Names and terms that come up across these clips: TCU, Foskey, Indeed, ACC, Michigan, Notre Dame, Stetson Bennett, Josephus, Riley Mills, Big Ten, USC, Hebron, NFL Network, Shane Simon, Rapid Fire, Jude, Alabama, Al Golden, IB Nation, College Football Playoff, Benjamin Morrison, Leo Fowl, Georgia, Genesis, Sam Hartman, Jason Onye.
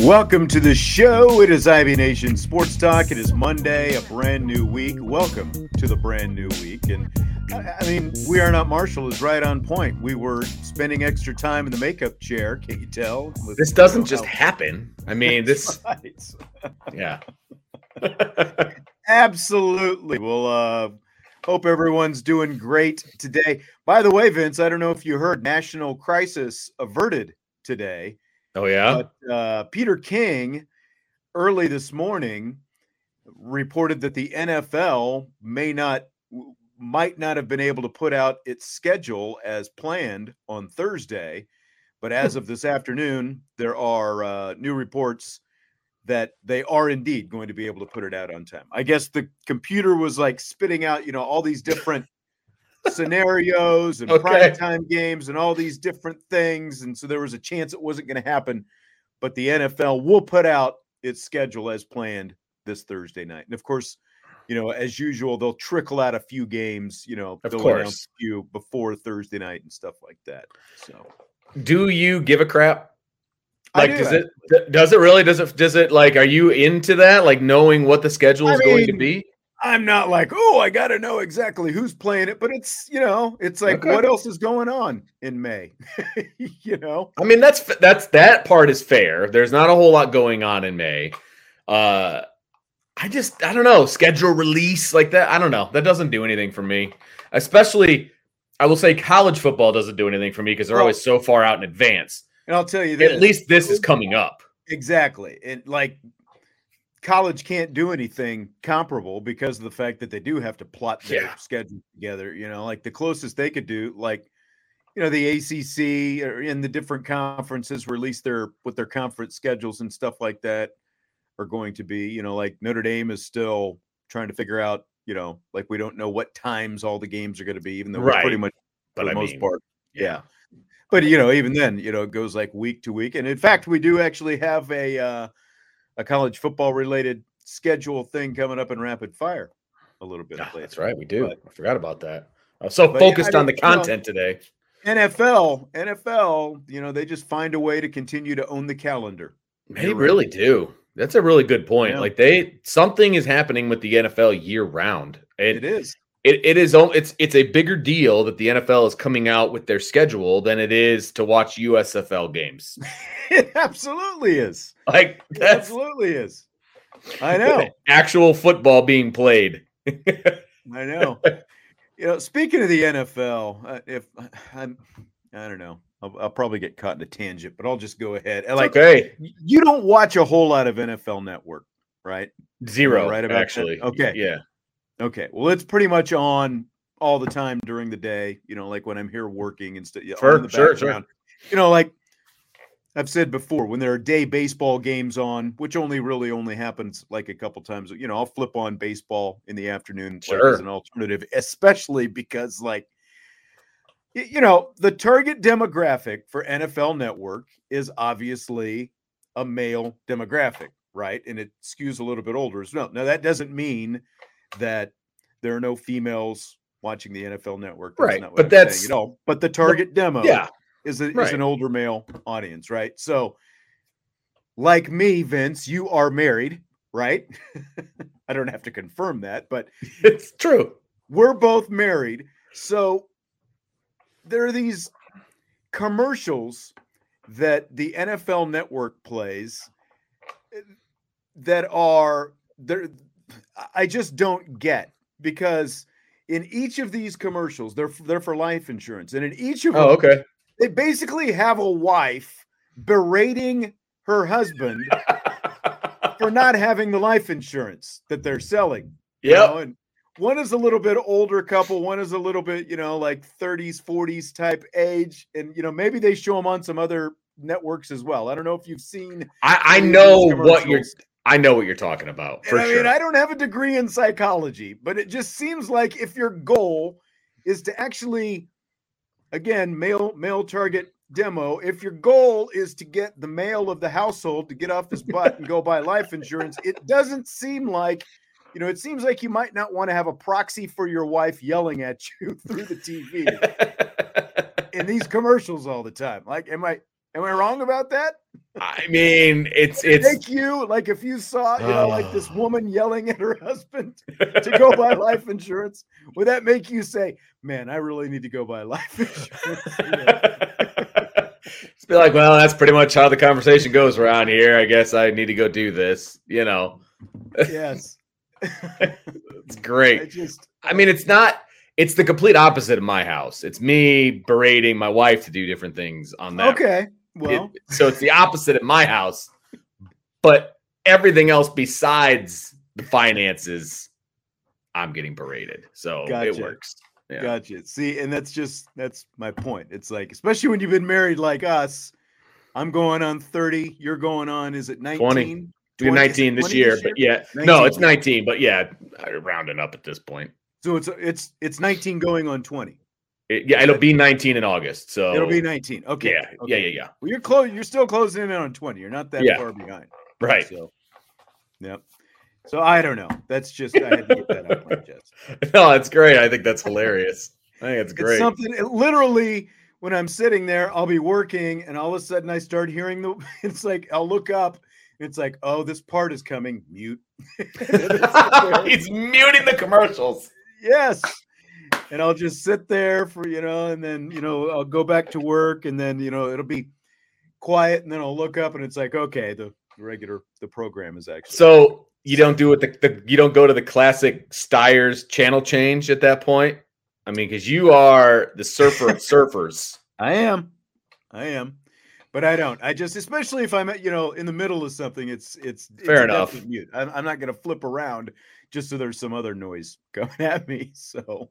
Welcome to the show. It is Ivy Nation Sports Talk. It is Monday, a brand new week. Welcome to the brand new week. And I mean, We Are Not Marshall is right on point. We were spending extra time in the makeup chair. Can't you tell? This doesn't just happen. I mean, this. Yeah. Absolutely. Well, hope everyone's doing great today. By the way, Vince, I don't know if you heard, national crisis averted today. Oh, yeah. But Peter King early this morning reported that the NFL might not have been able to put out its schedule as planned on Thursday. But as of this afternoon, there are new reports that they are indeed going to be able to put it out on time. I guess the computer was like spitting out, you know, all these different scenarios and primetime games and all these different things. And so there was a chance it wasn't going to happen, but the NFL will put out its schedule as planned this Thursday night. And of course, you know, as usual, they'll trickle out a few games, you know, they'll announce a few before Thursday night and stuff like that. So do you give a crap? Like, does it really, like, are you into that? Like knowing what the schedule is going to be? I'm not like, oh, I got to know exactly who's playing it, but it's, you know, it's like, what else is going on in May? You know, I mean, that part is fair. There's not a whole lot going on in May. I don't know, schedule release like that. I don't know. That doesn't do anything for me. Especially, I will say college football doesn't do anything for me because they're always so far out in advance. And I'll tell you this. At least this is coming up. Exactly. And like, college can't do anything comparable because of the fact that they do have to plot their schedule together. You know, like the closest they could do, like, you know, the ACC or in the different conferences release their conference schedules and stuff like that are going to be, you know, like Notre Dame is still trying to figure out, you know, like we don't know what times all the games are going to be, even though we're pretty much for the most part. Yeah. But, you know, even then, you know, it goes like week to week. And in fact, we do actually have a college football related schedule thing coming up in rapid fire a little bit later. That's right. We do. I forgot about that. I was so focused on the content today. NFL, you know, they just find a way to continue to own the calendar. They really do. That's a really good point. Yeah. Like something is happening with the NFL year round. It is. It's a bigger deal that the NFL is coming out with their schedule than it is to watch USFL games. It absolutely is. Like absolutely is. I know. Actual football being played. I know. You know, speaking of the NFL, I don't know, I'll probably get caught in a tangent, but I'll just go ahead. Like, okay, you don't watch a whole lot of NFL Network, right? Zero, right? About actually, that? Okay, yeah. Okay. Well, it's pretty much on all the time during the day, you know, like when I'm here working and stuff. Sure. You know, like I've said before, when there are day baseball games on, which only happens like a couple times, you know, I'll flip on baseball in the afternoon as an alternative, especially because like, you know, the target demographic for NFL Network is obviously a male demographic, right? And it skews a little bit older as well. Now that doesn't mean that there are no females watching the NFL Network. That's right. But I'm saying, you know, but the target demo is an older male audience, right? So like me, Vince, you are married, right? I don't have to confirm that, but it's true. We're both married. So there are these commercials that the NFL Network plays that are there. I just don't get, because in each of these commercials, they're for life insurance. And in each of them, they basically have a wife berating her husband for not having the life insurance that they're selling. Yeah. You know? And one is a little bit older couple. One is a little bit, you know, like 30s, 40s type age. And, you know, maybe they show them on some other networks as well. I don't know if you've seen. I know what you're talking about. For sure. I mean, I don't have a degree in psychology, but it just seems like if your goal is to actually, again, male target demo, if your goal is to get the male of the household to get off his butt and go buy life insurance, it doesn't seem like, you know, it seems like you might not want to have a proxy for your wife yelling at you through the TV in these commercials all the time. Like, am I wrong about that? I mean, it's take you, like, if you saw, you know, like this woman yelling at her husband to go buy life insurance, would that make you say, man, I really need to go buy life insurance? Just be like, well, that's pretty much how the conversation goes around here. I guess I need to go do this, you know? Yes. It's great. It's not. It's the complete opposite of my house. It's me berating my wife to do different things on that. Okay. Well, so it's the opposite at my house, but everything else besides the finances, I'm getting berated. So It works. Yeah. Gotcha. See, and that's my point. It's like, especially when you've been married like us, I'm going on 30. You're going on, is it 19? 20. You're 19 this year, but yeah. 19. No, it's 19, but yeah, I'm rounding up at this point. So it's 19 going on 20. It'll be 19 in August. So it'll be 19. Okay. Yeah. Well, you're close. You're still closing in on 20. You're not that far behind. Right. So, yep. So I don't know. That's just, I had to get that out my chest. No, that's great. I think that's hilarious. I think it's great. It's something. It literally, when I'm sitting there, I'll be working, and all of a sudden I start hearing It's like I'll look up. It's like, oh, this part is coming. Mute. It's muting the commercials. Yes. And I'll just sit there for, you know, and then, you know, I'll go back to work, and then, you know, it'll be quiet, and then I'll look up and it's like, okay, the program is actually. So you don't do it. You don't go to the classic Steyer's channel change at that point. I mean, cause you are the surfer of surfers. I am, but I don't, especially if I'm, you know, in the middle of something, it's fair enough. Mute. I'm not going to flip around just so there's some other noise coming at me. So.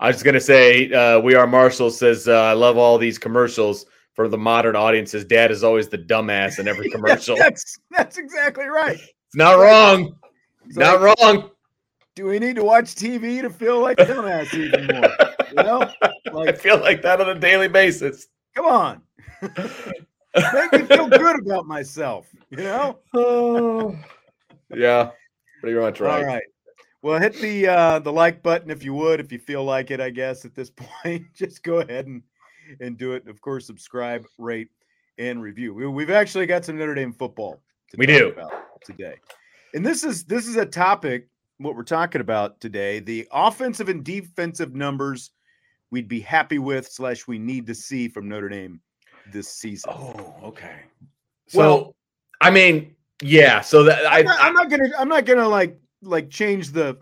I was just going to say, We Are Marshall says, I love all these commercials. For the modern audience, his dad is always the dumbass in every commercial. That's exactly right. It's not wrong. So not wrong. Do we need to watch TV to feel like dumbass even more? You know, like, I feel like that on a daily basis. Come on. Make me feel good about myself, you know? Yeah, pretty much right. All right. Well, hit the like button if you would, if you feel like it, I guess, at this point. Just go ahead and do it. Of course, subscribe, rate, and review. We've actually got some Notre Dame football to talk about today. And this is a topic, what we're talking about today, the offensive and defensive numbers we'd be happy with / we need to see from Notre Dame this season. Oh, okay. So, well, I mean, yeah. So that I'm not gonna like change the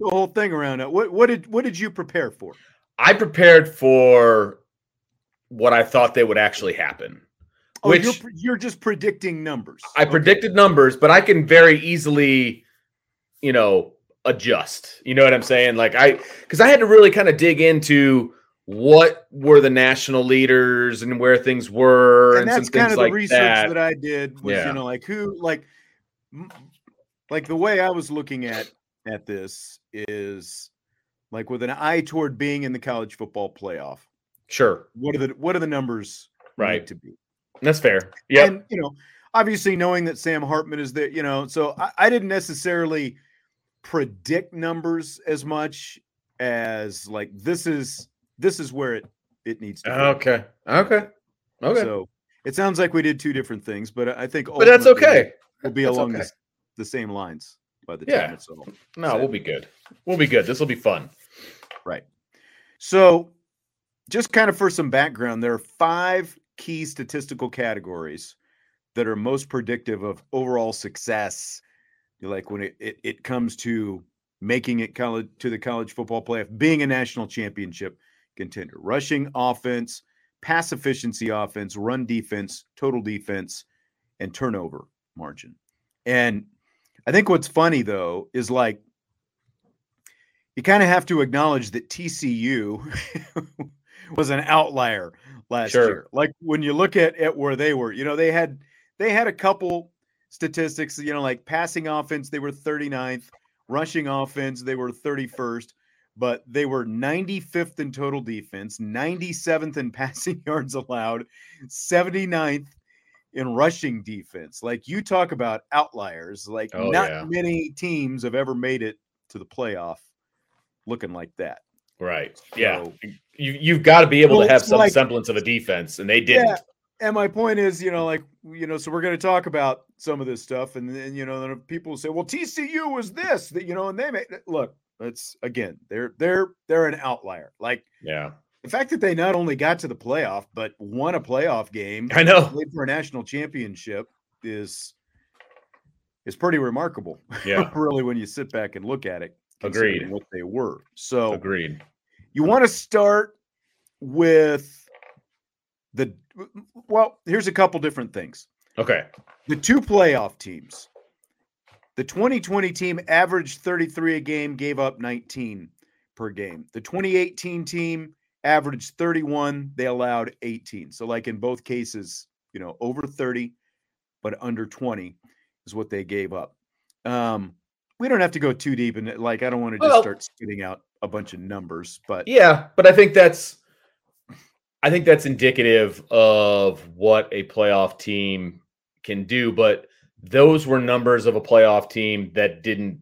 whole thing around it. What did you prepare for? I prepared for what I thought they would actually happen. Oh, which you're just predicting numbers. I predicted numbers, but I can very easily, adjust. You know what I'm saying? Like because I had to really kind of dig into what were the national leaders and where things were, and that's some kind of the research that I did. Was who the way I was looking at this is. Like with an eye toward being in the college football playoff. Sure. What are the numbers need to be? That's fair. Yeah. And obviously knowing that Sam Hartman is there, so I didn't necessarily predict numbers as much as like this is where it needs to be. Okay. So it sounds like we did two different things, but I think that's okay. We'll be along the same lines by the time it's all. No, we'll be good. We'll be good. This will be fun. Right. So just kind of for some background, there are 5 key statistical categories that are most predictive of overall success. Like when it comes to making it to the college football playoff, being a national championship contender, rushing offense, pass efficiency offense, run defense, total defense, and turnover margin. And I think what's funny though is like, you kind of have to acknowledge that TCU was an outlier last year. Like when you look at where they were, they had a couple statistics, like passing offense, they were 39th, rushing offense, they were 31st, but they were 95th in total defense, 97th in passing yards allowed, 79th in rushing defense. Like you talk about outliers, like many teams have ever made it to the playoff looking like that. Right. Yeah. So, you've got to be able to have some semblance of a defense, and they didn't. Yeah. And my point is, so we're going to talk about some of this stuff, and then, then people say, well, TCU was this, that, and they made – look, that's again, they're an outlier. Like the fact that they not only got to the playoff, but won a playoff game. I know. Played for a national championship is pretty remarkable. Yeah. Really, when you sit back and look at it. Agreed. What they were. So agreed. You want to start with here's a couple different things. Okay. The 2 playoff teams. The 2020 team averaged 33 a game, gave up 19 per game. The 2018 team averaged 31, they allowed 18. So like in both cases, over 30, but under 20 is what they gave up. We don't have to go too deep in it. Like, I don't want to just start spitting out a bunch of numbers, but but I think that's indicative of what a playoff team can do. But those were numbers of a playoff team that didn't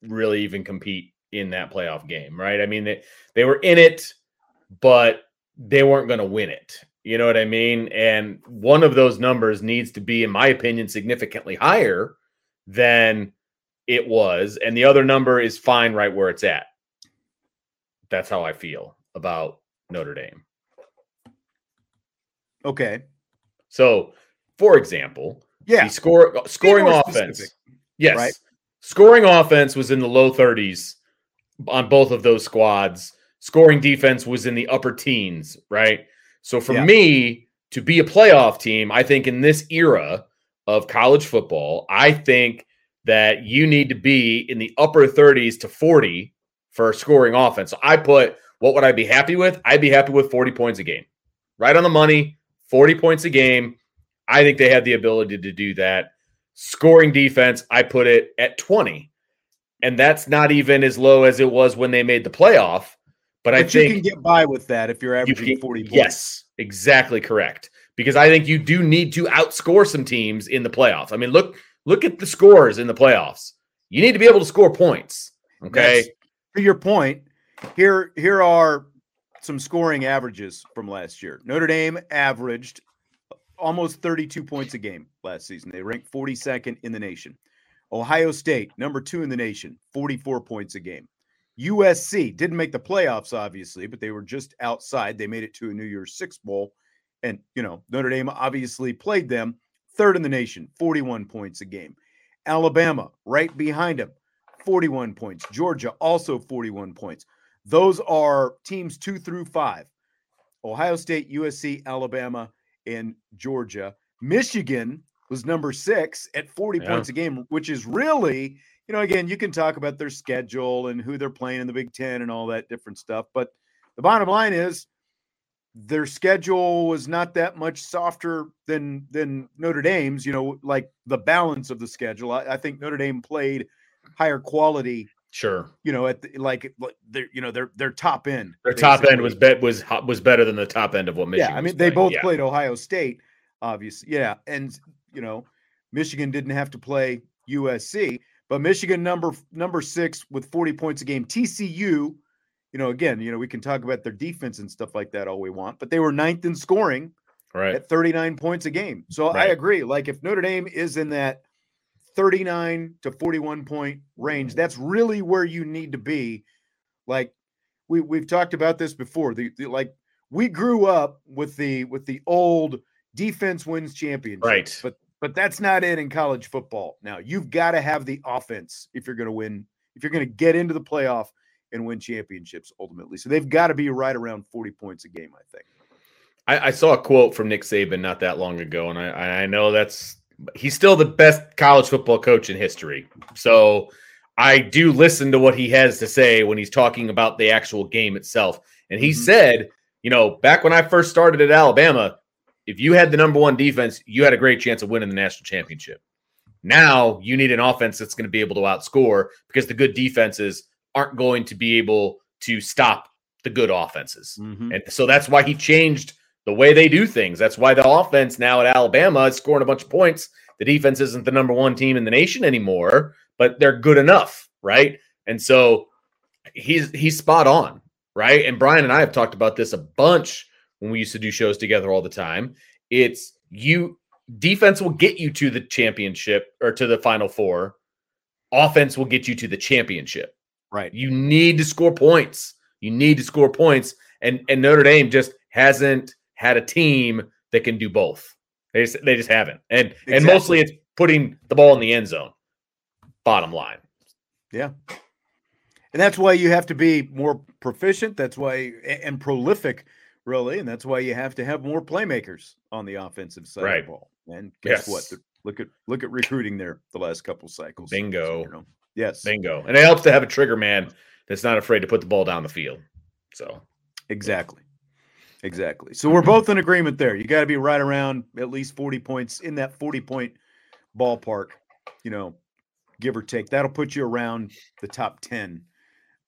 really even compete in that playoff game, right? I mean, they were in it, but they weren't going to win it. You know what I mean? And one of those numbers needs to be, in my opinion, significantly higher than it was, and the other number is fine right where it's at. That's how I feel about Notre Dame. Okay. So, for example, the scoring offense. Specific, yes. Right? Scoring offense was in the low 30s on both of those squads. Scoring defense was in the upper teens, right? So for me, to be a playoff team, I think in this era of college football, I think that you need to be in the upper 30s to 40 for scoring offense. So I put, what would I be happy with? I'd be happy with 40 points a game. Right on the money, 40 points a game. I think they have the ability to do that. Scoring defense, I put it at 20. And that's not even as low as it was when they made the playoff. But I think you can get by with that if you're averaging 40 points. Yes, exactly correct. Because I think you do need to outscore some teams in the playoffs. I mean, look at the scores in the playoffs. You need to be able to score points. Okay. Yes. To your point, here are some scoring averages from last year. Notre Dame averaged almost 32 points a game last season. They ranked 42nd in the nation. Ohio State, number 2 in the nation, 44 points a game. USC didn't make the playoffs, obviously, but they were just outside. They made it to a New Year's Six Bowl. And, you know, Notre Dame obviously played them. 3rd in the nation, 41 points a game. Alabama, right behind them, 41 points. Georgia, also 41 points. Those are teams 2 through 5. Ohio State, USC, Alabama, and Georgia. Michigan was number 6 at 40 points a game, which is really, you know, again, you can talk about their schedule and who they're playing in the Big Ten and all that different stuff. But the bottom line is their schedule was not that much softer than Notre Dame's, you know, like the balance of the schedule. I think Notre Dame played higher quality. Sure. You know, at the, like they're, you know, their top end. Their basically. Top end was better than the top end of what Michigan. Yeah, I mean, they both played Ohio State, obviously. Yeah, and you know, Michigan didn't have to play USC, but Michigan number 6 with 40 points a game. TCU, you know, again, you know, we can talk about their defense and stuff like that all we want, but they were 9th in scoring, right, at 39 points a game. So I agree. Like if Notre Dame is in that 39 to 41 point range, that's really where you need to be. Like we've talked about this before. Like we grew up with the old defense wins championship, right? But that's not it in college football. Now you've got to have the offense if you're going to win, if you're going to get into the playoff and win championships ultimately. So they've got to be right around 40 points a game. I think I saw a quote from Nick Saban not that long ago. And I know he's still the best college football coach in history. So I do listen to what he has to say when he's talking about the actual game itself. And he said, you know, back when I first started at Alabama, if you had the number 1 defense, you had a great chance of winning the national championship. Now you need an offense that's going to be able to outscore because the good defenses aren't going to be able to stop the good offenses. Mm-hmm. And so that's why he changed the way they do things. That's why the offense now at Alabama is scoring a bunch of points. The defense isn't the number 1 team in the nation anymore, but they're good enough, right? And so he's spot on, right? And Brian and I have talked about this a bunch when we used to do shows together all the time. It's defense will get you to the championship or to the Final Four. Offense will get you to the championship, right? You need to score points. And Notre Dame just hasn't had a team that can do both. They just haven't. And exactly. And mostly it's putting the ball in the end zone. Bottom line. Yeah. And that's why you have to be more proficient. That's why, and prolific, really. And that's why you have to have more playmakers on the offensive side of the ball. And guess what? Look at recruiting there the last couple cycles. Bingo. You know? Yes. Bingo. And it helps to have a trigger man that's not afraid to put the ball down the field. So Exactly. So we're both in agreement there. You got to be right around at least 40 points in that 40-point ballpark, you know, give or take. That'll put you around the top 10,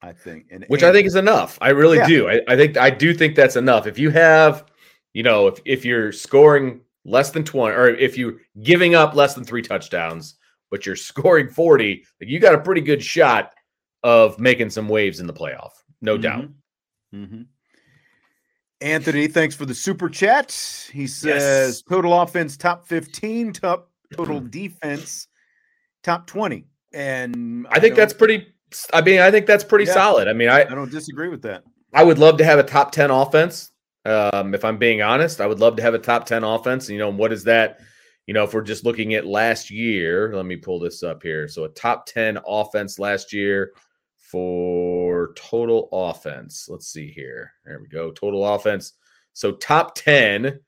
I think. I think is enough. I really do. I do think that's enough. If you have, you know, if you're scoring less than 20, or if you're giving up less than 3 touchdowns, but you're scoring 40, you got a pretty good shot of making some waves in the playoff, no doubt. Mm-hmm. Anthony, thanks for the super chat. He says, total offense, top 15, total defense, top 20. And I think that's pretty. I mean, I think that's pretty solid. I mean, I don't disagree with that. I would love to have a top 10 offense. If I'm being honest, I would love to have a top 10 offense. You know, what is that? You know, if we're just looking at last year, let me pull this up here. So a top 10 offense last year for total offense. Let's see here. There we go. Total offense. So top 10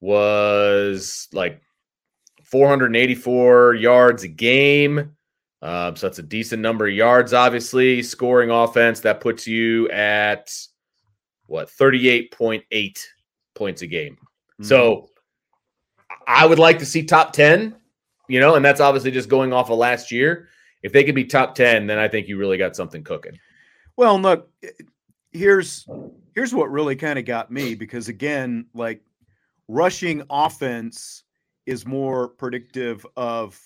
was like 484 yards a game. So that's a decent number of yards, obviously. Scoring offense, that puts you at, what, 38.8 points a game. Mm-hmm. So I would like to see top 10, you know, and that's obviously just going off of last year. If they could be top 10, then I think you really got something cooking. Well, look, here's what really kind of got me, because, again, like rushing offense is more predictive of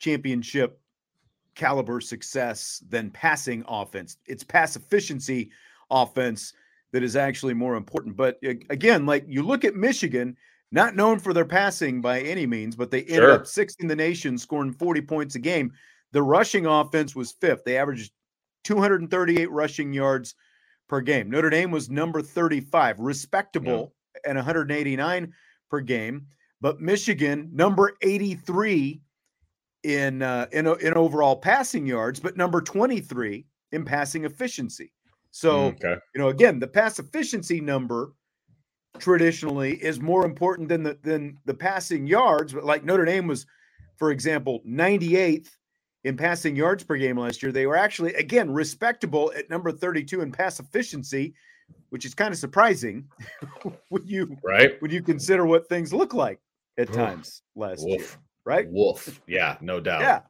championship caliber success than passing offense. It's pass efficiency offense that is actually more important. But again, like you look at Michigan, not known for their passing by any means, but they ended up sixth in the nation, scoring 40 points a game. The rushing offense was fifth. They averaged 238 rushing yards per game. Notre Dame was number 35, respectable at 189 per game. But Michigan, number 83 in overall passing yards, but number 23 in passing efficiency. So, you know, again, the pass efficiency number traditionally is more important than the passing yards. But like Notre Dame was, for example, 98th in passing yards per game last year. They were actually, again, respectable at number 32 in pass efficiency, which is kind of surprising when you consider what things look like at times last year. Right? Yeah, no doubt.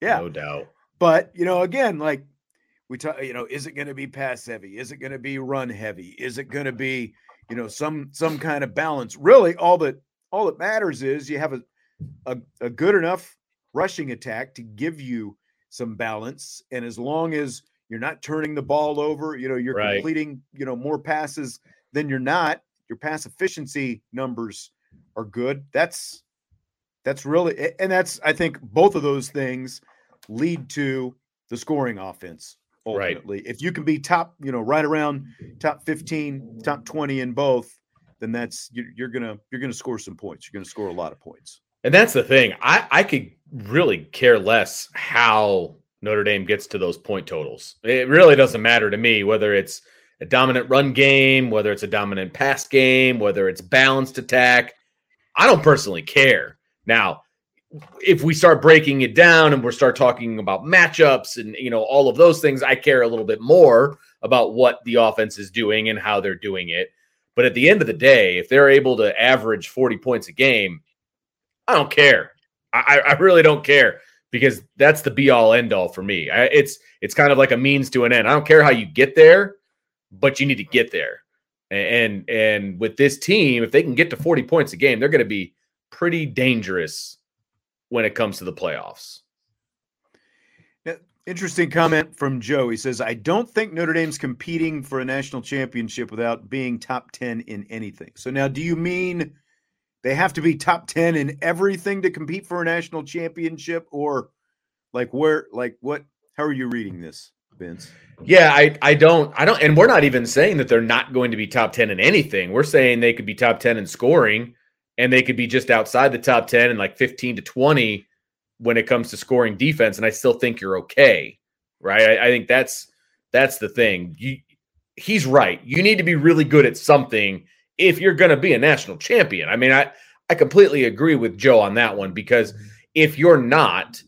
Yeah. No doubt. But, you know, again, like we talk, you know, is it going to be pass heavy? Is it going to be run heavy? Is it going to be, you know, some kind of balance? Really, all that matters is you have a good enough rushing attack to give you some balance. And as long as you're not turning the ball over, you know, you're completing, you know, more passes than you're not, your pass efficiency numbers are good. That's really, and that's, I think both of those things lead to the scoring offense ultimately. Right. If you can be top, you know, right around top 15, top 20 in both, then that's, you're going to score some points. You're going to score a lot of points. And that's the thing. I could really care less how Notre Dame gets to those point totals. It really doesn't matter to me whether it's a dominant run game, whether it's a dominant pass game, whether it's balanced attack. I don't personally care. Now, if we start breaking it down and we start talking about matchups and, you know, all of those things, I care a little bit more about what the offense is doing and how they're doing it. But at the end of the day, if they're able to average 40 points a game, I don't care. I really don't care, because that's the be all end all for me. It's kind of like a means to an end. I don't care how you get there, but you need to get there. And with this team, if they can get to 40 points a game, they're going to be pretty dangerous when it comes to the playoffs. Now, interesting comment from Joe. He says, I don't think Notre Dame's competing for a national championship without being top 10 in anything. So now, do you mean they have to be top 10 in everything to compete for a national championship, or like where, like what, how are you reading this, Vince? Yeah, I don't, and we're not even saying that they're not going to be top 10 in anything. We're saying they could be top 10 in scoring, and they could be just outside the top 10 and like 15 to 20 when it comes to scoring defense. And I still think you're okay. Right. I think that's the thing. He's right. You need to be really good at something if you're going to be a national champion. I mean, I completely agree with Joe on that one, because if you're not,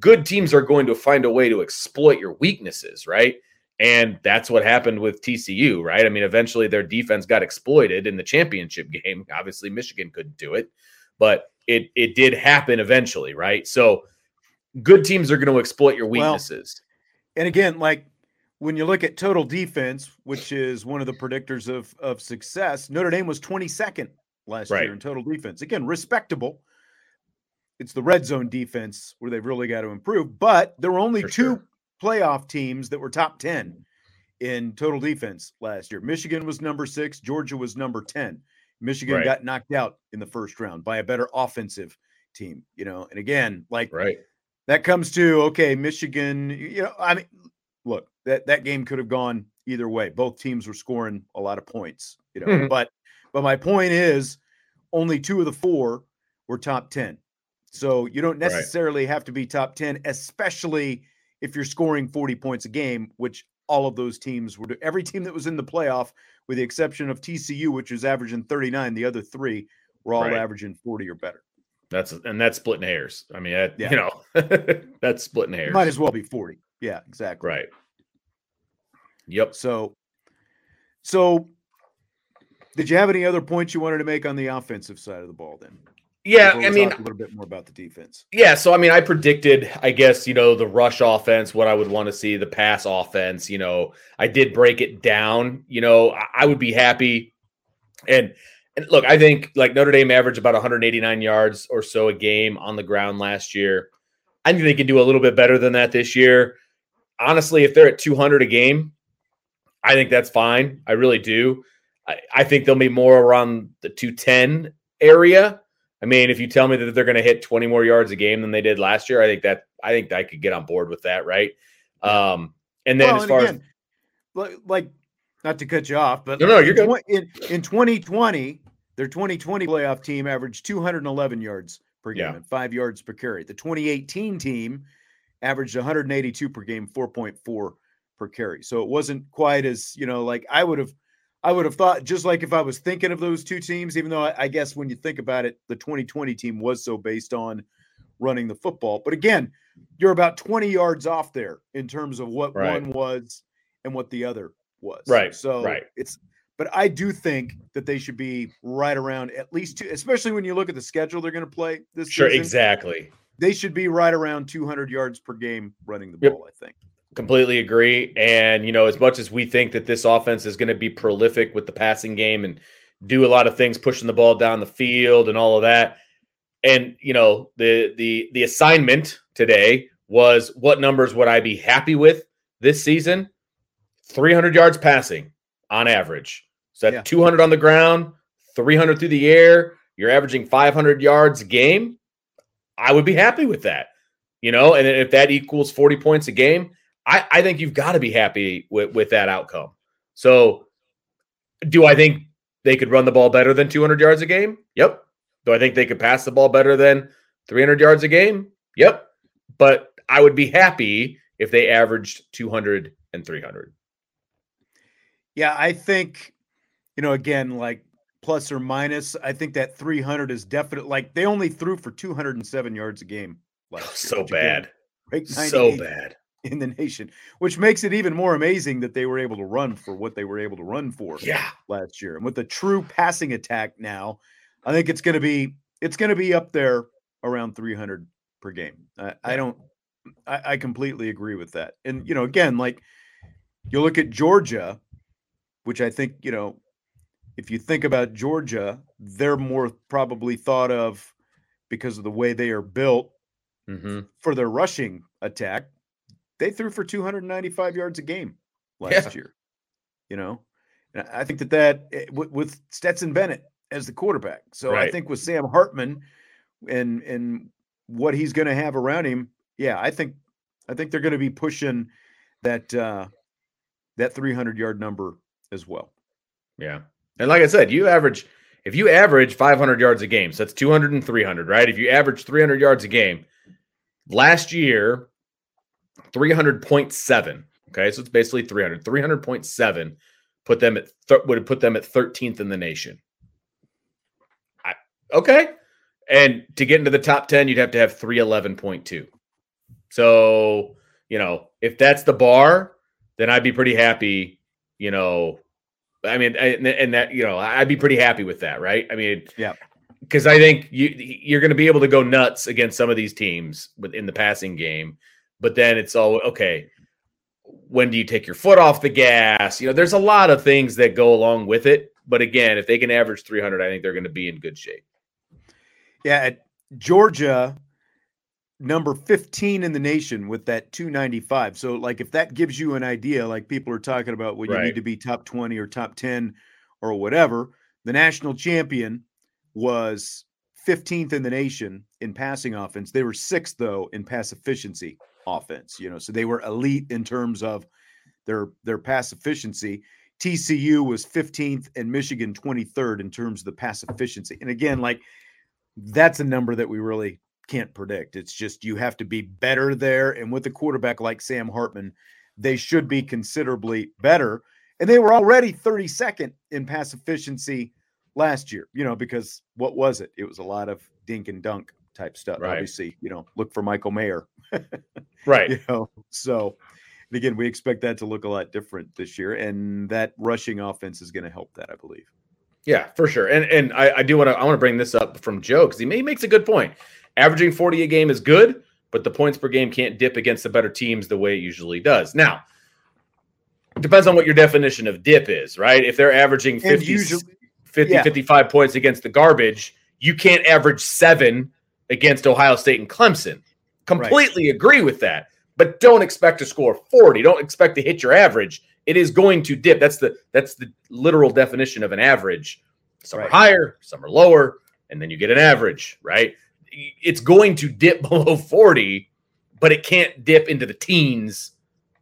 good teams are going to find a way to exploit your weaknesses. Right. And that's what happened with TCU, right? I mean, eventually their defense got exploited in the championship game. Obviously, Michigan couldn't do it, but it did happen eventually, right? So good teams are going to exploit your weaknesses. Well, and again, like when you look at total defense, which is one of the predictors of success, Notre Dame was 22nd last year in total defense. Again, respectable. It's the red zone defense where they've really got to improve, but there were only two playoff teams that were top 10 in total defense last year. Michigan was number 6. Georgia was number 10. Michigan got knocked out in the first round by a better offensive team, you know? And again, like that comes to, okay, Michigan, you know, I mean, look, that game could have gone either way. Both teams were scoring a lot of points, you know, but my point is only two of the four were top 10. So you don't necessarily have to be top 10, especially if you're scoring 40 points a game, which all of those teams were. Every team that was in the playoff, with the exception of TCU, which was averaging 39, the other three were all averaging 40 or better. That's splitting hairs. I mean, you know, that's splitting hairs. Might as well be 40. Yeah, exactly. Right. Yep. So did you have any other points you wanted to make on the offensive side of the ball then? Yeah, I mean, a little bit more about the defense. Yeah, so I mean, I predicted, I guess, you know, the rush offense, what I would want to see, the pass offense, you know, I did break it down. You know, I would be happy. And look, I think like Notre Dame averaged about 189 yards or so a game on the ground last year. I think they can do a little bit better than that this year. Honestly, if they're at 200 a game, I think that's fine. I really do. I think they'll be more around the 210 area. I mean, if you tell me that they're going to hit 20 more yards a game than they did last year, I think I could get on board with that, right? And then as far again, as like, not to cut you off, but no, you're good. In 2020, their 2020 playoff team averaged 211 yards per game and 5 yards per carry. The 2018 team averaged 182 per game, 4.4 per carry. So it wasn't quite as, you know, like I would have thought, just like if I was thinking of those two teams, even though I guess when you think about it, the 2020 team was so based on running the football. But again, you're about 20 yards off there in terms of what one was and what the other was. Right. So but I do think that they should be right around at least two, especially when you look at the schedule they're going to play this season. Sure, exactly. They should be right around 200 yards per game running the ball, I think. Completely agree. And, you know, as much as we think that this offense is going to be prolific with the passing game and do a lot of things, pushing the ball down the field and all of that. And, you know, the assignment today was what numbers would I be happy with this season? 300 yards passing on average. So that's 200 on the ground, 300 through the air. You're averaging 500 yards a game. I would be happy with that, you know, and if that equals 40 points a game, I think you've got to be happy with that outcome. So do I think they could run the ball better than 200 yards a game? Yep. Do I think they could pass the ball better than 300 yards a game? Yep. But I would be happy if they averaged 200 and 300. Yeah, I think, you know, again, like plus or minus, I think that 300 is definite. Like they only threw for 207 yards a game. So bad. So bad. In the nation, which makes it even more amazing that they were able to run for what they were able to run for last year. And with the true passing attack now, I think it's going to be up there around 300 per game. I completely agree with that. And, you know, again, like you look at Georgia, which I think, you know, if you think about Georgia, they're more probably thought of because of the way they are built for their rushing attack. They threw for 295 yards a game last year, you know, and I think that with Stetson Bennett as the quarterback. So I think with Sam Hartman and what he's going to have around him. Yeah. I think they're going to be pushing that 300 yard number as well. Yeah. And like I said, if you average 500 yards a game, so that's 200 and 300, right? If you average 300 yards a game last year, 300.7. Okay, so it's basically 300. 300.7 would have put them at 13th in the nation. And to get into the top 10, you'd have to have 311.2. So, you know, if that's the bar, then I'd be pretty happy. You know, I mean, and that, you know, I'd be pretty happy with that, right? I mean, because I think you're going to be able to go nuts against some of these teams within the passing game. But then it's all, okay, when do you take your foot off the gas? You know, there's a lot of things that go along with it. But again, if they can average 300, I think they're going to be in good shape. Yeah, at Georgia, number 15 in the nation with that 295. So, like, if that gives you an idea, like people are talking about what you need to be top 20 or top 10 or whatever, the national champion was 15th in the nation in passing offense. They were 6th, though, in pass efficiency offense. You know, so they were elite in terms of their pass efficiency. TCU was 15th and Michigan 23rd in terms of the pass efficiency. And again, like, that's a number that we really can't predict. It's just you have to be better there. And with a quarterback like Sam Hartman, they should be considerably better. And they were already 32nd in pass efficiency last year, you know, because what was it? It was a lot of dink and dunk type stuff. Right. Obviously, you know, look for Michael Mayer. Right. You know, so, and again, we expect that to look a lot different this year. And that rushing offense is going to help that, I believe. Yeah, for sure. And I want to bring this up from Joe, because he makes a good point. Averaging 40 a game is good, but the points per game can't dip against the better teams the way it usually does. Now, it depends on what your definition of dip is, right? If they're averaging 55 points against the garbage, you can't average 7 against Ohio State and Clemson. Completely agree with that, but don't expect to score 40. Don't expect to hit your average. It is going to dip. That's the literal definition of an average. Some are higher, some are lower, and then you get an average, right? It's going to dip below 40, but it can't dip into the teens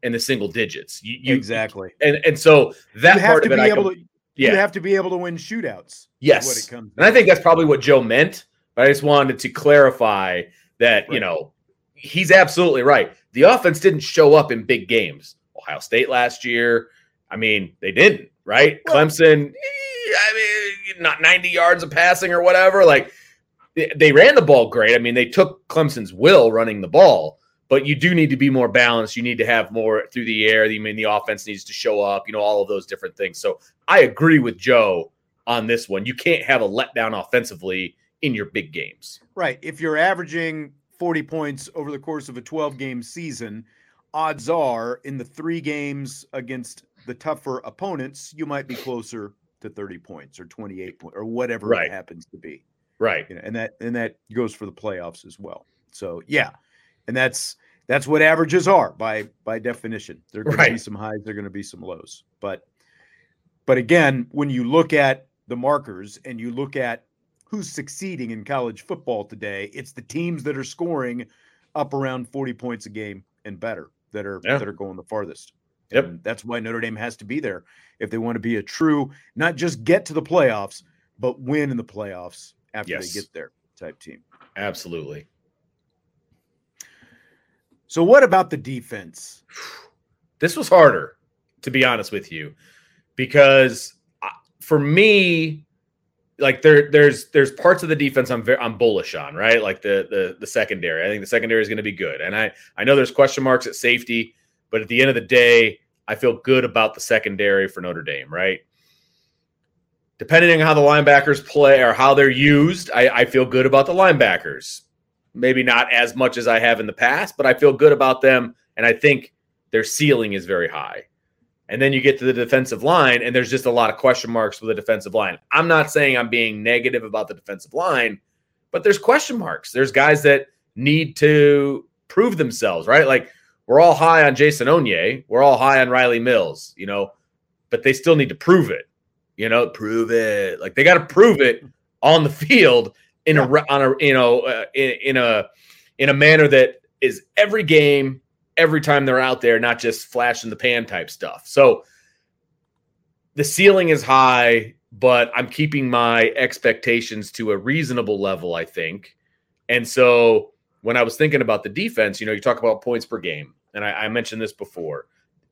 and the single digits. Exactly. And so that part of it, you have to be able to win shootouts. Yes. What it comes to. And I think that's probably what Joe meant, but I just wanted to clarify that, you know, he's absolutely right. The offense didn't show up in big games. Ohio State last year, I mean, they didn't, right? Well, Clemson, I mean, not 90 yards of passing or whatever. Like, they ran the ball great. I mean, they took Clemson's will running the ball, but you do need to be more balanced. You need to have more through the air. I mean, the offense needs to show up, you know, all of those different things. So I agree with Joe on this one. You can't have a letdown offensively in your big games. Right. If you're averaging 40 points over the course of a 12-game season, odds are in the 3 games against the tougher opponents, you might be closer to 30 points or 28 points or whatever it happens to be. Right. You know, and that goes for the playoffs as well. So, yeah. And that's what averages are by definition. There are going to be some highs. There are going to be some lows. But again, when you look at the markers and you look at who's succeeding in college football today, it's the teams that are scoring up around 40 points a game and better that are going the farthest. Yep. And that's why Notre Dame has to be there if they want to be a true, not just get to the playoffs, but win in the playoffs after they get there type team. Absolutely. So what about the defense? This was harder, to be honest with you, because for me, like there's parts of the defense I'm bullish on, right? Like the secondary. I think the secondary is going to be good. And I know there's question marks at safety, but at the end of the day, I feel good about the secondary for Notre Dame, right? Depending on how the linebackers play or how they're used, I feel good about the linebackers. Maybe not as much as I have in the past, but I feel good about them, and I think their ceiling is very high. And then you get to the defensive line, and there's just a lot of question marks with the defensive line. I'm not saying I'm being negative about the defensive line, but there's question marks. There's guys that need to prove themselves, right? Like, we're all high on Jason Onye. We're all high on Riley Mills, you know, but they still need to prove it, you know, prove it. Like, they got to prove it on the field in a manner that is every game, every time they're out there, not just flash in the pan type stuff. So the ceiling is high, but I'm keeping my expectations to a reasonable level, I think. And so when I was thinking about the defense, you know, you talk about points per game, and I mentioned this before.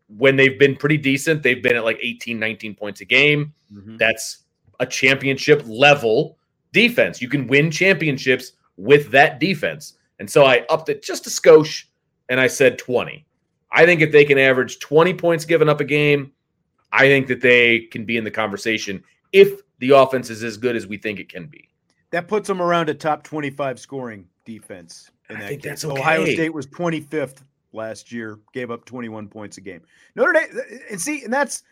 When they've been pretty decent, they've been at like 18, 19 points a game. Mm-hmm. That's a championship level defense. You can win championships with that defense. And so I upped it just a skosh, and I said 20. I think if they can average 20 points given up a game, I think that they can be in the conversation if the offense is as good as we think it can be. That puts them around a top 25 scoring defense. I think that's okay. Ohio State was 25th last year, gave up 21 points a game. Notre Dame, and see, and that's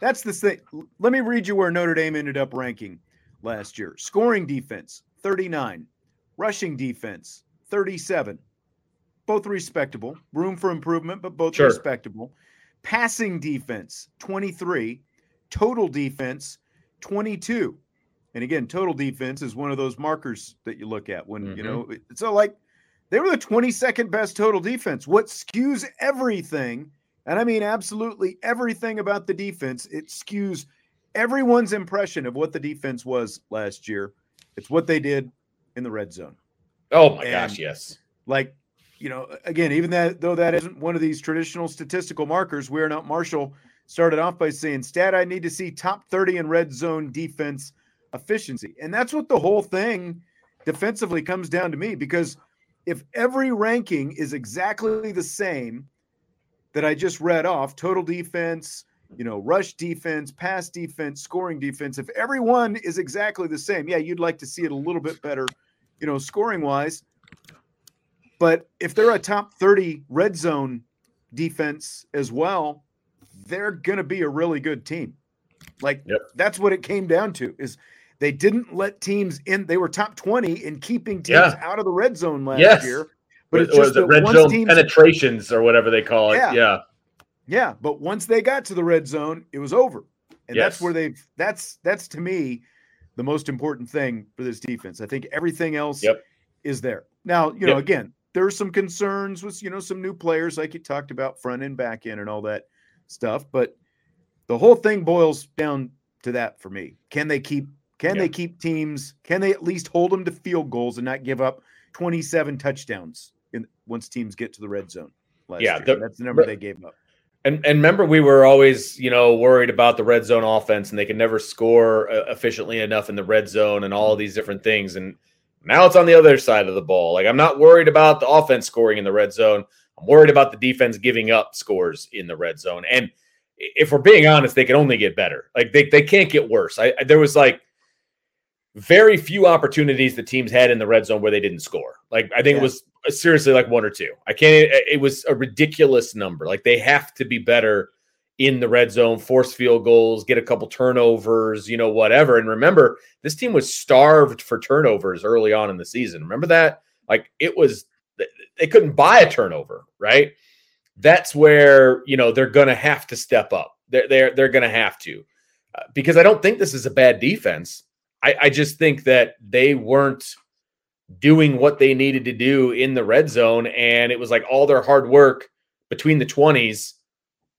the thing. Let me read you where Notre Dame ended up ranking last year. Scoring defense, 39. Rushing defense, 37. Both respectable. Room for improvement, but both respectable. Passing defense, 23. Total defense, 22. And again, total defense is one of those markers that you look at when, you know, so like they were the 22nd best total defense. What skews everything, and I mean absolutely everything about the defense, it skews everyone's impression of what the defense was last year. It's what they did in the red zone. Oh, my gosh, yes. Like, you know, again, even that, though that isn't one of these traditional statistical markers, We're Not Marshall started off by saying, stat I need to see, top 30 in red zone defense efficiency. And that's what the whole thing defensively comes down to me, because if every ranking is exactly the same that I just read off, total defense, you know, rush defense, pass defense, scoring defense, if everyone is exactly the same, yeah, you'd like to see it a little bit better, you know, scoring-wise. But if they're a top 30 red zone defense as well, they're going to be a really good team. Like, that's what it came down to, is they didn't let teams in. They were top 20 in keeping teams out of the red zone last year. But it's just the red zone teams, penetrations or whatever they call it. Yeah. But once they got to the red zone, it was over. And that's where they – that's to me the most important thing for this defense. I think everything else is there. Now, you know, again, there's some concerns with, you know, some new players like you talked about, front end, back end, and all that stuff. But the whole thing boils down to that for me. Can they keep – can they keep teams – can they at least hold them to field goals and not give up 27 touchdowns in, once teams get to the red zone last year? That's the number they gave up. And remember, we were always, you know, worried about the red zone offense and they could never score efficiently enough in the red zone and all of these different things. And now it's on the other side of the ball. Like, I'm not worried about the offense scoring in the red zone. I'm worried about the defense giving up scores in the red zone. And if we're being honest, they can only get better. Like, they can't get worse. There was, like, very few opportunities the teams had in the red zone where they didn't score. Like, I think it was seriously like one or two. I can't, it was a ridiculous number. Like, they have to be better in the red zone, force field goals, get a couple turnovers, you know, whatever. And remember, this team was starved for turnovers early on in the season. Remember that? Like, it was, they couldn't buy a turnover, right? That's where, you know, they're going to have to step up. They're going to have to, because I don't think this is a bad defense. I just think that they weren't doing what they needed to do in the red zone. And it was like all their hard work between the 20s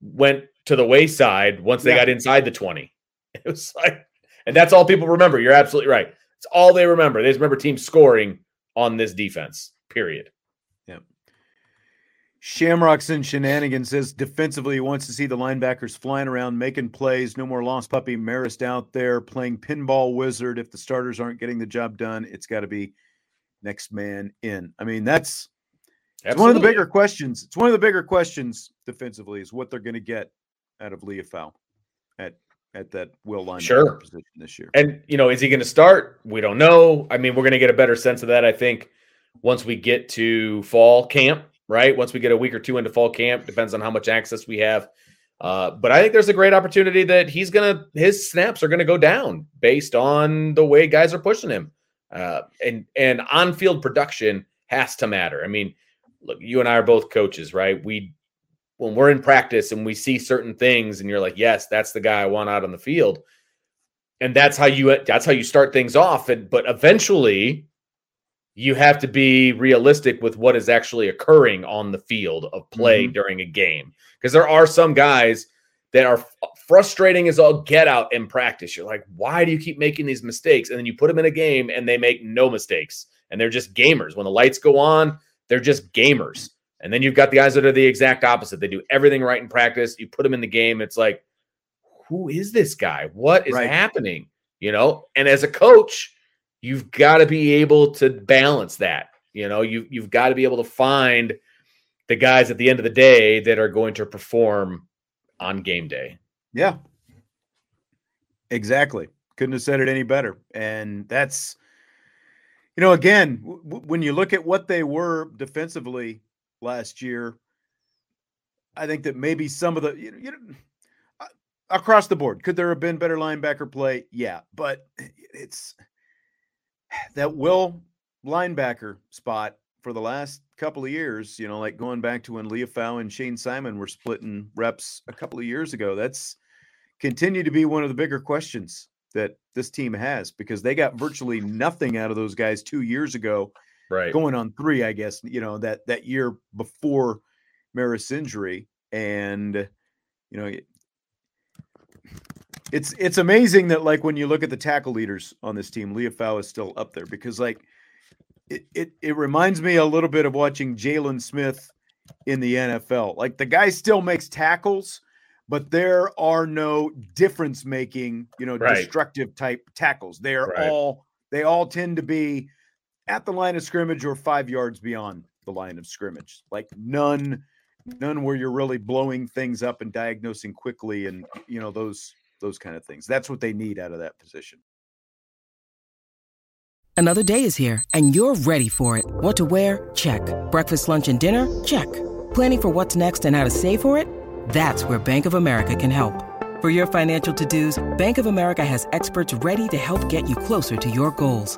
went to the wayside once they got inside the 20. It was like, and that's all people remember. You're absolutely right. It's all they remember. They just remember teams scoring on this defense, period. Yeah. Shamrocks and Shenanigan says defensively he wants to see the linebackers flying around, making plays. No more lost puppy Marist out there playing pinball wizard. If the starters aren't getting the job done, it's got to be next man in. I mean, that's it's one of the bigger questions. It's one of the bigger questions defensively is what they're going to get out of Leo Fowl at that will linebacker position this year. And, you know, is he going to start? We don't know. I mean, we're going to get a better sense of that, I think, once we get to fall camp. Right? Once we get a week or two into fall camp, depends on how much access we have. But I think there's a great opportunity that he's going to, his snaps are going to go down based on the way guys are pushing him. And on-field production has to matter. I mean, look, you and I are both coaches, right? When we're in practice and we see certain things and you're like, yes, that's the guy I want out on the field. And that's how you start things off. But eventually you have to be realistic with what is actually occurring on the field of play during a game. Because there are some guys that are frustrating as all get out in practice. You're like, why do you keep making these mistakes? And then you put them in a game and they make no mistakes. And they're just gamers. When the lights go on, they're just gamers. And then you've got the guys that are the exact opposite. They do everything right in practice. You put them in the game. It's like, who is this guy? What is happening? You know, and as a coach, you've got to be able to balance that. You know, you've got to be able to find the guys at the end of the day that are going to perform on game day. Yeah, exactly. Couldn't have said it any better. And that's, you know, again, when you look at what they were defensively last year, I think that maybe some of the, you know, across the board, could there have been better linebacker play? Yeah, but it's that will linebacker spot for the last couple of years, you know, like going back to when Leo Fowl and Shane Simon were splitting reps a couple of years ago, that's continued to be one of the bigger questions that this team has, because they got virtually nothing out of those guys 2 years ago, right? Going on three, I guess, you know, that year before Maris' injury. And, you know, it's amazing that, like, when you look at the tackle leaders on this team, Leo Fowl is still up there, because, like, it reminds me a little bit of watching Jalen Smith in the NFL. Like, the guy still makes tackles, but there are no difference making, you know, right, destructive type tackles. They all tend to be at the line of scrimmage or 5 yards beyond the line of scrimmage. Like, none where you're really blowing things up and diagnosing quickly, and, you know, those kind of things. That's what they need out of that position. Another day is here, and you're ready for it. What to wear? Check. Breakfast, lunch, and dinner? Check. Planning for what's next and how to save for it? That's where Bank of America can help. For your financial to-dos, Bank of America has experts ready to help get you closer to your goals.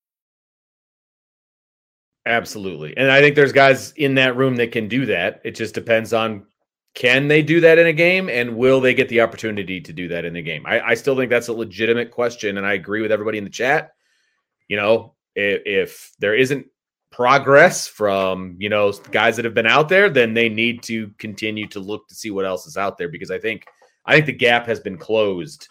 Absolutely. And I think there's guys in that room that can do that. It just depends on, can they do that in a game, and will they get the opportunity to do that in the game? I still think that's a legitimate question, and I agree with everybody in the chat. You know, if there isn't progress from, you know, guys that have been out there, then they need to continue to look to see what else is out there, because I think the gap has been closed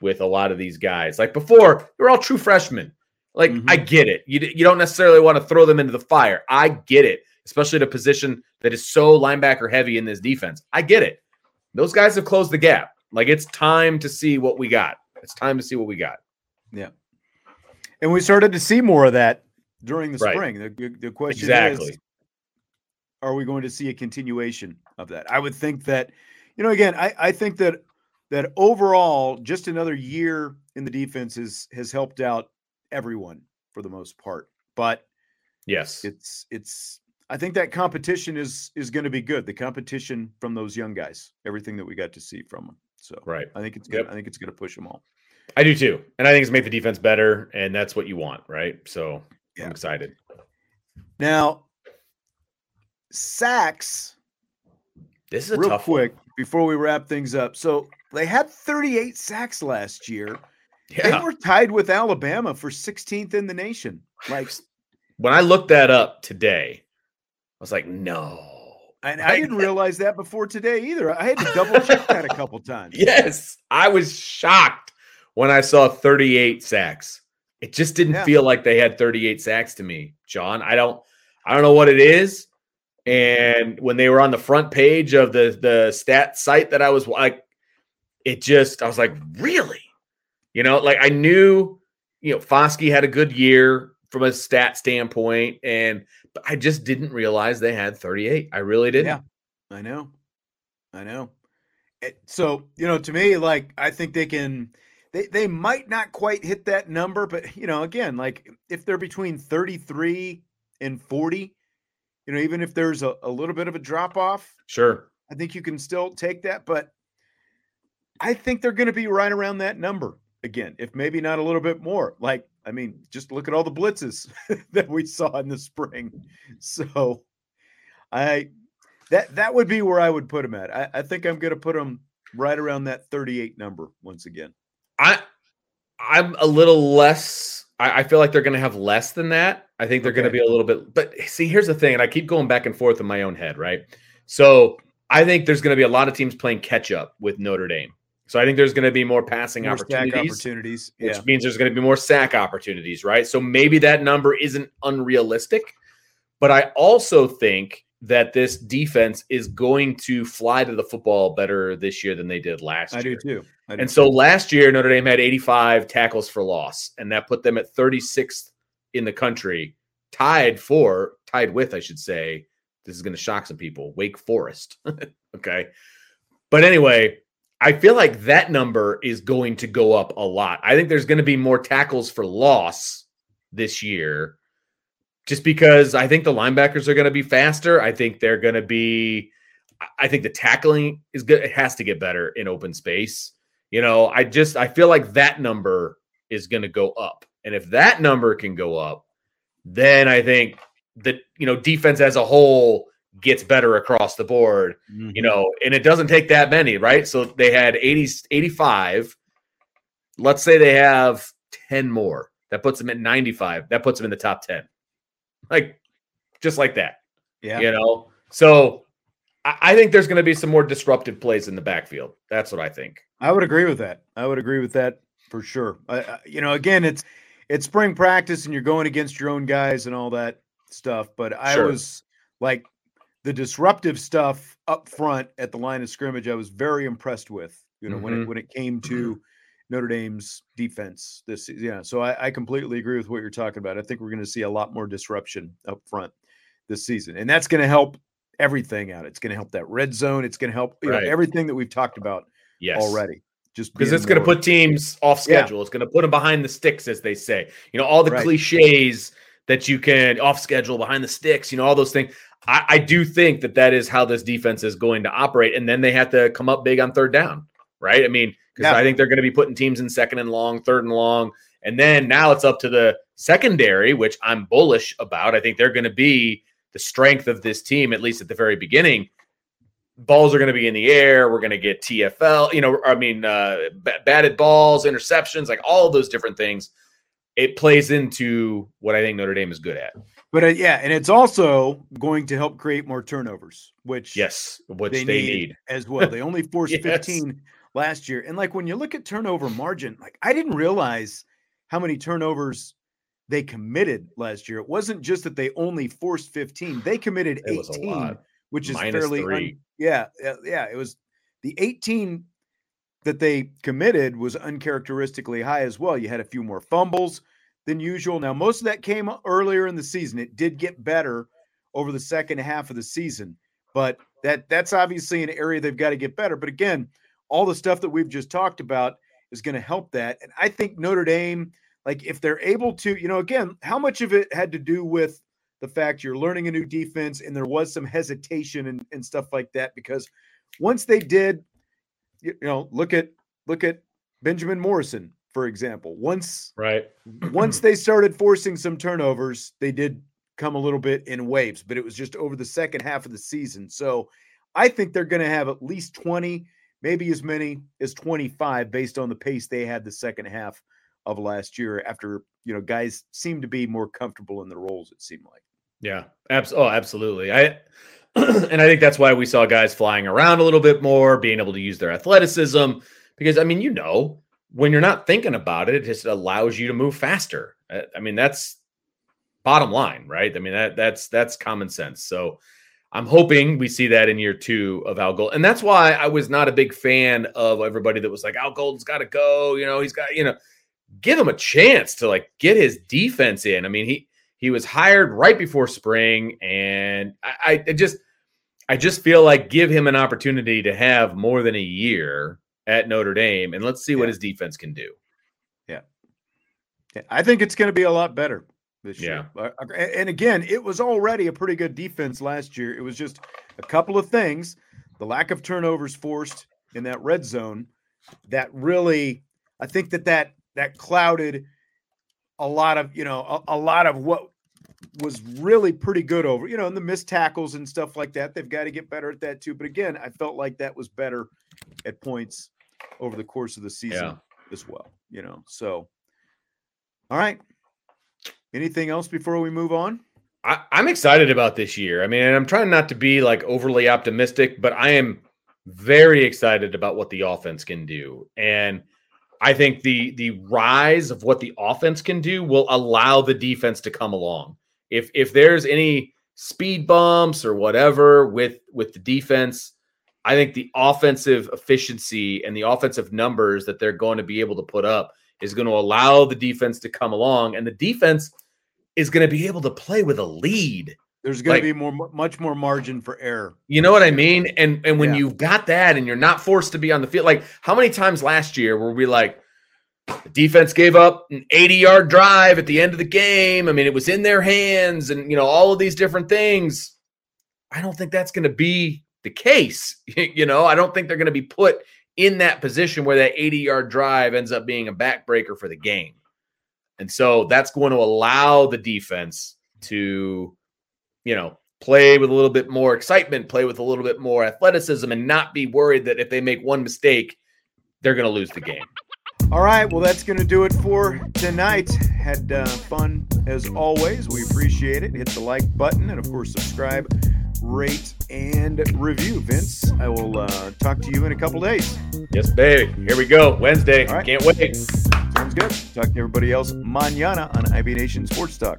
with a lot of these guys. Like, before, they were all true freshmen. Like, mm-hmm. I get it. You don't necessarily want to throw them into the fire. I get it, especially at a position that is so linebacker heavy in this defense. I get it. Those guys have closed the gap. Like, it's time to see what we got. It's time to see what we got. Yeah. And we started to see more of that during the spring. The question is, are we going to see a continuation of that? I would think that, you know, again, I think that overall, just another year in the defense has helped out everyone for the most part, but yes, it's I think that competition is going to be good. The competition from those young guys, everything that we got to see from them. So right. I think it's good. Yep. I think it's going to push them all. I do too. And I think it's made the defense better, and that's what you want. Right. So yeah. I'm excited. Now, sacks. This is a tough quick one. Before we wrap things up. So they had 38 sacks last year. Yeah. They were tied with Alabama for 16th in the nation. Like, when I looked that up today, I was like, no. And I didn't realize that before today either. I had to double check that a couple times. Yes. I was shocked when I saw 38 sacks. It just didn't feel like they had 38 sacks to me, John. I don't know what it is. And when they were on the front page of the stat site that I was like, I was like, really? You know, like, I knew, you know, Foskey had a good year from a stat standpoint, but I just didn't realize they had 38. I really didn't. Yeah, I know. So, you know, to me, like, I think they might not quite hit that number, but, you know, again, like, if they're between 33 and 40, you know, even if there's a little bit of a drop off, sure, I think you can still take that, but I think they're going to be right around that number. Again, if maybe not a little bit more. Like, I mean, just look at all the blitzes that we saw in the spring. So that would be where I would put them at. I think I'm going to put them right around that 38 number once again. I'm a little less. I feel like they're going to have less than that. I think they're going to be a little bit. But see, here's the thing, and I keep going back and forth in my own head, right? So I think there's going to be a lot of teams playing catch up with Notre Dame. So I think there's going to be more passing opportunities, which means there's going to be more sack opportunities, right? So maybe that number isn't unrealistic, but I also think that this defense is going to fly to the football better this year than they did last year. I do too. Last year, Notre Dame had 85 tackles for loss, and that put them at 36th in the country, tied with, I should say, this is going to shock some people, Wake Forest. Okay. But anyway, I feel like that number is going to go up a lot. I think there's going to be more tackles for loss this year just because I think the linebackers are going to be faster. I think the tackling is good. It has to get better in open space. I feel like that number is going to go up. And if that number can go up, then I think that, defense as a whole gets better across the board, and it doesn't take that many, right? So they had 85. Let's say they have 10 more. That puts them at 95. That puts them in the top 10. Just like that. Yeah. So I think there's going to be some more disruptive plays in the backfield. That's what I think. I would agree with that. For sure. Again, it's spring practice and you're going against your own guys and all that stuff. But I was like the disruptive stuff up front at the line of scrimmage. I was very impressed with, when it came to Notre Dame's defense this season. Yeah. So I completely agree with what you're talking about. I think we're going to see a lot more disruption up front this season, and that's going to help everything out. It's going to help that red zone. It's going to help everything that we've talked about already. Just because it's going to put teams off schedule. Yeah. It's going to put them behind the sticks, as they say. All the cliches that you can off schedule, behind the sticks, all those things. I do think that is how this defense is going to operate. And then they have to come up big on third down, right? I think they're going to be putting teams in second and long, third and long. And then now it's up to the secondary, which I'm bullish about. I think they're going to be the strength of this team, at least at the very beginning. Balls are going to be in the air. We're going to get TFL, batted balls, interceptions, all of those different things. It plays into what I think Notre Dame is good at. But, and it's also going to help create more turnovers, which they need as well. They only forced 15 last year. And, when you look at turnover margin, I didn't realize how many turnovers they committed last year. It wasn't just that they only forced 15. They committed 18. It was a lot. Which is it was the 18 that they committed was uncharacteristically high as well. You had a few more fumbles than usual. Now, most of that came earlier in the season. It did get better over the second half of the season, but that's obviously an area they've got to get better. But again, all the stuff that we've just talked about is going to help that. And I think Notre Dame, if they're able to, again, how much of it had to do with the fact you're learning a new defense and there was some hesitation and stuff like that, because once they did, look at Benjamin Morrison, for example, once they started forcing some turnovers, they did come a little bit in waves, but it was just over the second half of the season. So I think they're going to have at least 20, maybe as many as 25 based on the pace they had the second half of last year after, guys seemed to be more comfortable in their roles. It seemed like. Yeah, absolutely. I think that's why we saw guys flying around a little bit more, being able to use their athleticism, because when you're not thinking about it, it just allows you to move faster. That's bottom line, right? That's common sense. So I'm hoping we see that in year two of Al Golden. And that's why I was not a big fan of everybody that was like, Al Golden's got to go, he's got, give him a chance to get his defense in. He was hired right before spring, and I just feel like give him an opportunity to have more than a year at Notre Dame, and let's see what his defense can do. Yeah. I think it's going to be a lot better this year. And again, it was already a pretty good defense last year. It was just a couple of things, the lack of turnovers forced in that red zone, that really, I think that clouded a lot of, a lot of what was really pretty good over, and the missed tackles and stuff like that. They've got to get better at that too. But again, I felt like that was better at points over the course of the season as well, so. All right. Anything else before we move on? I'm excited about this year. And I'm trying not to be overly optimistic, but I am very excited about what the offense can do. And I think the rise of what the offense can do will allow the defense to come along. If there's any speed bumps or whatever with the defense. I think the offensive efficiency and the offensive numbers that they're going to be able to put up is going to allow the defense to come along, and the defense is going to be able to play with a lead. There's going to be much more margin for error. You know what I mean? And when you've got that and you're not forced to be on the field, like how many times last year were we like, the defense gave up an 80-yard drive at the end of the game. I mean, it was in their hands and, you know, all of these different things. I don't think that's going to be the case. You know, I don't think they're going to be put in that position where that 80-yard drive ends up being a backbreaker for the game. And so that's going to allow the defense to, you know, play with a little bit more excitement, play with a little bit more athleticism, and not be worried that if they make one mistake, they're going to lose the game. All right, well, that's going to do it for tonight. Had fun as always. We appreciate it. Hit the like button and, of course, subscribe, rate, and review. Vince, I will talk to you in a couple days. Yes, baby. Here we go. Wednesday. All right. Can't wait. Sounds good. Talk to everybody else mañana on IB Nation Sports Talk.